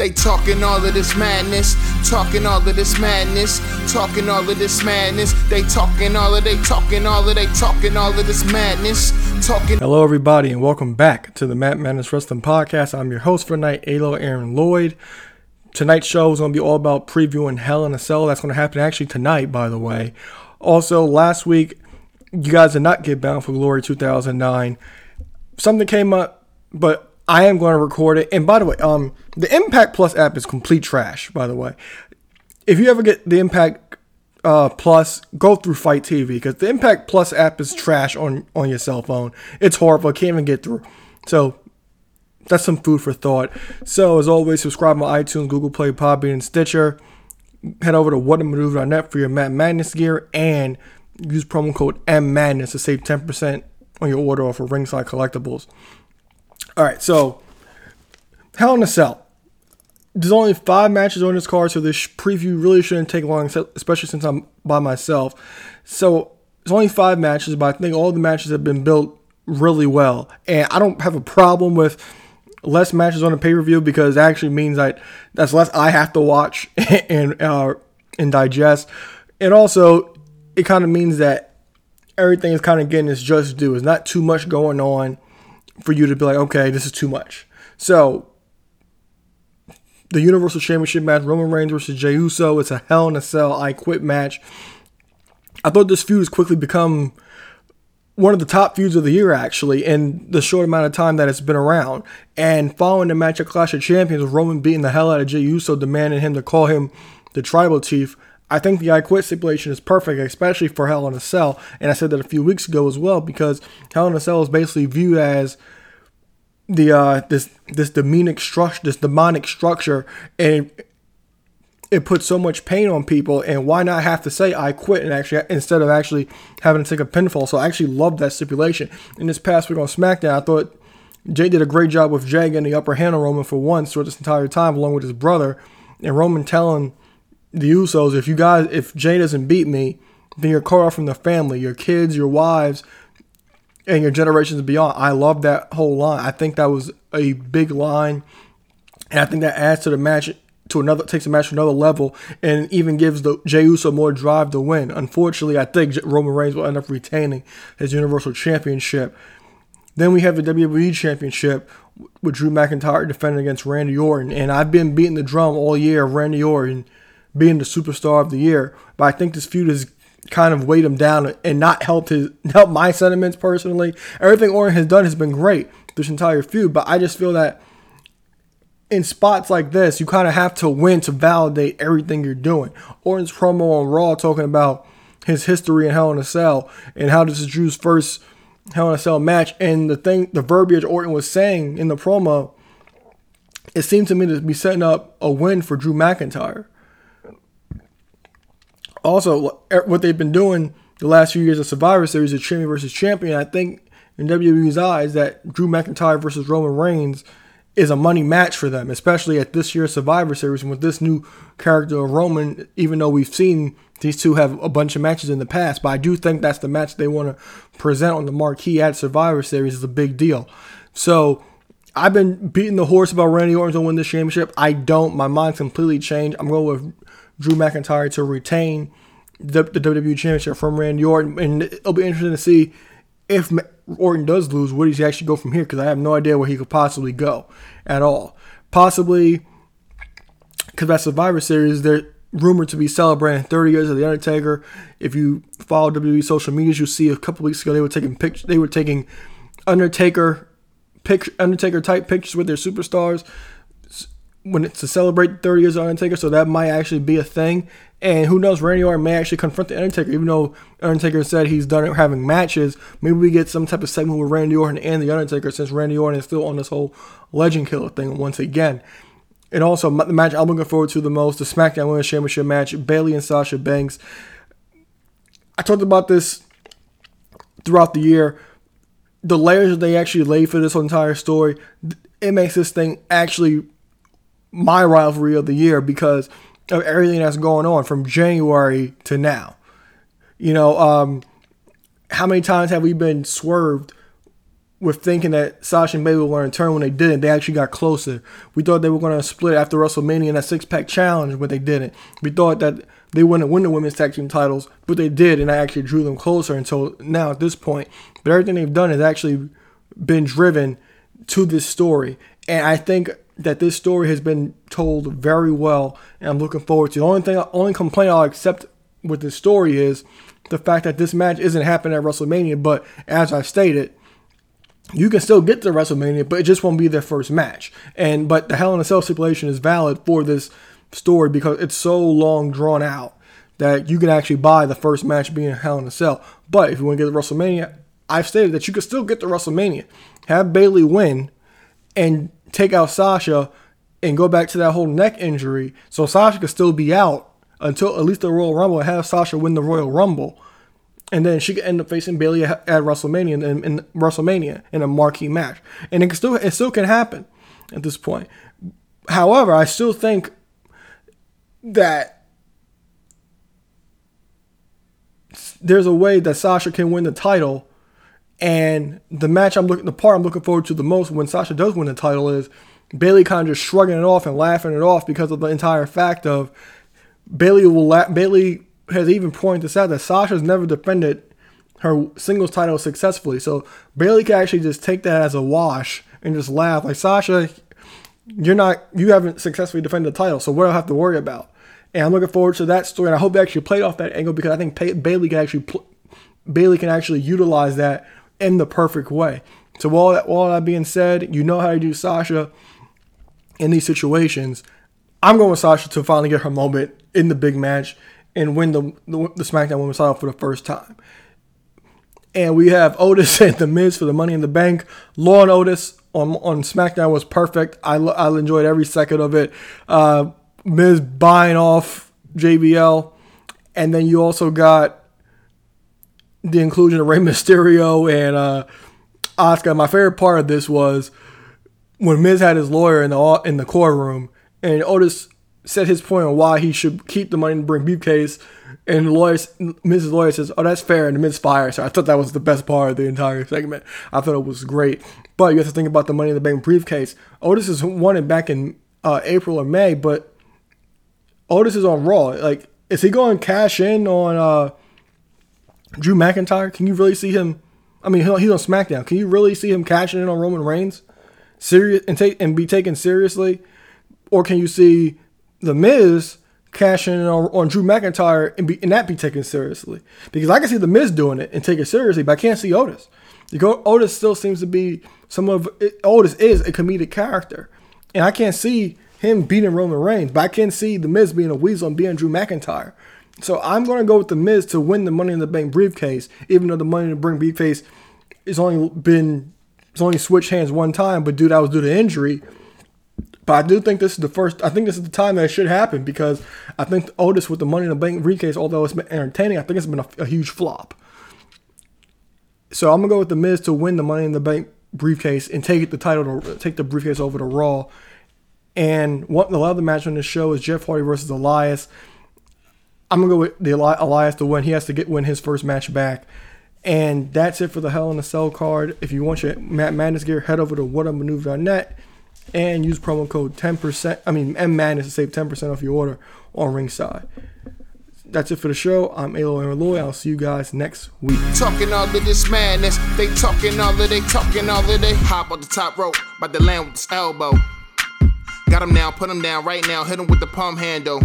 They talking all of this madness, talking all of this madness, talking all of this madness. They talking all of, they talking all of, they talking all of this madness. Talking. Hello, everybody, and welcome back to the Matt Madness Wrestling Podcast. I'm your host for tonight, Alo Aaron Lloyd. Tonight's show is going to be all about previewing Hell in a Cell. That's going to happen actually tonight, by the way. Also, last week, you guys did not get Bound for Glory 2009. Something came up, but I am going to record it. And by the way, the Impact Plus app is complete trash, by the way. If you ever get the Impact Plus, go through Fight TV, because the Impact Plus app is trash on your cell phone. It's horrible. I can't even get through. So that's some food for thought. So, as always, subscribe on iTunes, Google Play, Podbean, and Stitcher. Head over to whatamadv.net for your Matt Madness gear, and use promo code MMadness to save 10% on your order off of Ringside Collectibles. All right, so Hell in a Cell. There's only 5 matches on this card, so this preview really shouldn't take long, especially since I'm by myself. So it's only 5 matches, but I think all the matches have been built really well, and I don't have a problem with less matches on a pay-per-view, because it actually means that's less I have to watch and digest. And also, it kind of means that everything is kind of getting its just due. It's not too much going on for you to be like, okay, this is too much. So, the Universal Championship match, Roman Reigns versus Jey Uso. It's a Hell in a Cell, I Quit match. I thought this feud has quickly become one of the top feuds of the year, actually, in the short amount of time that it's been around. And following the match at Clash of Champions, Roman beating the hell out of Jey Uso, demanding him to call him the Tribal Chief. I think the I Quit stipulation is perfect, especially for Hell in a Cell. And I said that a few weeks ago as well, because Hell in a Cell is basically viewed as the this demonic structure, and it puts so much pain on people, and why not have to say I quit and actually instead of actually having to take a pinfall? So I actually loved that stipulation. And this past week on SmackDown, I thought Jey did a great job with Jey getting the upper hand on Roman for once throughout this entire time, along with his brother, and Roman telling the Usos, if Jey doesn't beat me, then you're cut off from the family, your kids, your wives, and your generations beyond. I love that whole line. I think that was a big line, and I think that adds to the match. Takes the match to another level, and even gives the Jey Uso more drive to win. Unfortunately, I think Roman Reigns will end up retaining his Universal Championship. Then we have the WWE Championship with Drew McIntyre defending against Randy Orton, and I've been beating the drum all year of Randy Orton being the superstar of the year, but I think this feud has kind of weighed him down and not helped my sentiments personally. Everything Orton has done has been great this entire feud, but I just feel that in spots like this, you kind of have to win to validate everything you're doing. Orton's promo on Raw talking about his history in Hell in a Cell and how this is Drew's first Hell in a Cell match. And the verbiage Orton was saying in the promo, it seemed to me to be setting up a win for Drew McIntyre. Also, what they've been doing the last few years of Survivor Series is champion versus champion. I think in WWE's eyes that Drew McIntyre versus Roman Reigns is a money match for them, especially at this year's Survivor Series and with this new character of Roman, even though we've seen these two have a bunch of matches in the past. But I do think that's the match they want to present on the marquee at Survivor Series is a big deal. So I've been beating the horse about Randy Orton to win this championship. My mind's completely changed. I'm going with Drew McIntyre to retain the WWE Championship from Randy Orton. And it'll be interesting to see if Orton does lose, where does he actually go from here? Because I have no idea where he could possibly go at all. Possibly, because that Survivor Series, they're rumored to be celebrating 30 years of The Undertaker. If you follow WWE social medias, you'll see a couple weeks ago they were taking Undertaker-type pictures with their superstars when it's to celebrate 30 years of Undertaker, so that might actually be a thing. And who knows, Randy Orton may actually confront the Undertaker, even though Undertaker said he's done having matches. Maybe we get some type of segment with Randy Orton and the Undertaker, since Randy Orton is still on this whole legend killer thing once again. And also, the match I'm looking forward to the most, the SmackDown Women's Championship match, Bayley and Sasha Banks. I talked about this throughout the year. The layers that they actually laid for this whole entire story, it makes this thing actually my rivalry of the year because of everything that's going on from January to now. How many times have we been swerved with thinking that Sasha and Bayley were in turn. When they didn't, they actually got closer. We thought they were going to split after WrestleMania in that six-pack challenge, but they didn't. We thought that they wouldn't win the women's tag team titles, but they did, and I actually drew them closer until now at this point. But everything they've done has actually been driven to this story, and I think that this story has been told very well, and I'm looking forward to it. The only thing, only complaint I'll accept with this story is the fact that this match isn't happening at WrestleMania, but as I've stated, you can still get to WrestleMania, but it just won't be their first match. And but the Hell in a Cell stipulation is valid for this story because it's so long drawn out that you can actually buy the first match being Hell in a Cell. But if you want to get to WrestleMania, I've stated that you can still get to WrestleMania. Have Bayley win and take out Sasha and go back to that whole neck injury. So Sasha could still be out until at least the Royal Rumble, and have Sasha win the Royal Rumble. And then she could end up facing Bayley at WrestleMania in WrestleMania in a marquee match. And it still can happen at this point. However, I still think that there's a way that Sasha can win the title. And the part I'm looking forward to the most when Sasha does win the title is Bayley kind of just shrugging it off and laughing it off because of the entire fact of Bayley has even pointed this out that Sasha's never defended her singles title successfully. So Bayley can actually just take that as a wash and just laugh like, Sasha, you haven't successfully defended the title, so what do I have to worry about? And I'm looking forward to that story, and I hope they actually played off that angle because I think Bayley can actually utilize that in the perfect way. So all that being said, you know how to do Sasha in these situations. I'm going with Sasha to finally get her moment in the big match and win the SmackDown Women's title for the first time. And we have Otis and The Miz for the Money in the Bank. Law and Otis on SmackDown was perfect. I enjoyed every second of it. Miz buying off JBL. And then you also got the inclusion of Rey Mysterio and Asuka. My favorite part of this was when Miz had his lawyer in the courtroom and Otis said his point on why he should keep the Money in the Bank briefcase, and Miz's lawyer says, "Oh, that's fair," and the Miz fires her. I thought that was the best part of the entire segment. I thought it was great. But you have to think about the Money in the Bank briefcase. Otis is wanted back in April or May, but Otis is on Raw. Like, is he going to cash in on Drew McIntyre? Can you really see him? I mean, he's on SmackDown. Can you really see him cashing in on Roman Reigns, be taken seriously, or can you see The Miz cashing in on Drew McIntyre and that be taken seriously? Because I can see The Miz doing it and take it seriously, but I can't see Otis. Otis still seems to be Otis is a comedic character, and I can't see him beating Roman Reigns, but I can see The Miz being a weasel and being Drew McIntyre. So I'm going to go with The Miz to win the Money in the Bank briefcase, even though the Money in the Bank briefcase has only switched hands one time, but that was due to injury. But I do think this is the time that it should happen, because I think Otis with the Money in the Bank briefcase, although it's been entertaining, I think it's been a huge flop. So I'm going to go with The Miz to win the Money in the Bank briefcase and take the briefcase over to Raw. And what the other match on this show is Jeff Hardy versus Elias. I'm going to go with the Elias to win. He has to win his first match back. And that's it for the Hell in a Cell card. If you want your Matt Madness gear, head over to whatamadv.net and use promo code MMadness to save 10% off your order on Ringside. That's it for the show. I'm Aloy and Loy. I'll see you guys next week. Talking all of this madness. They talking all of they. Hop on the top rope, about to land with this elbow. Got him now, put him down right now. Hit him with the palm handle.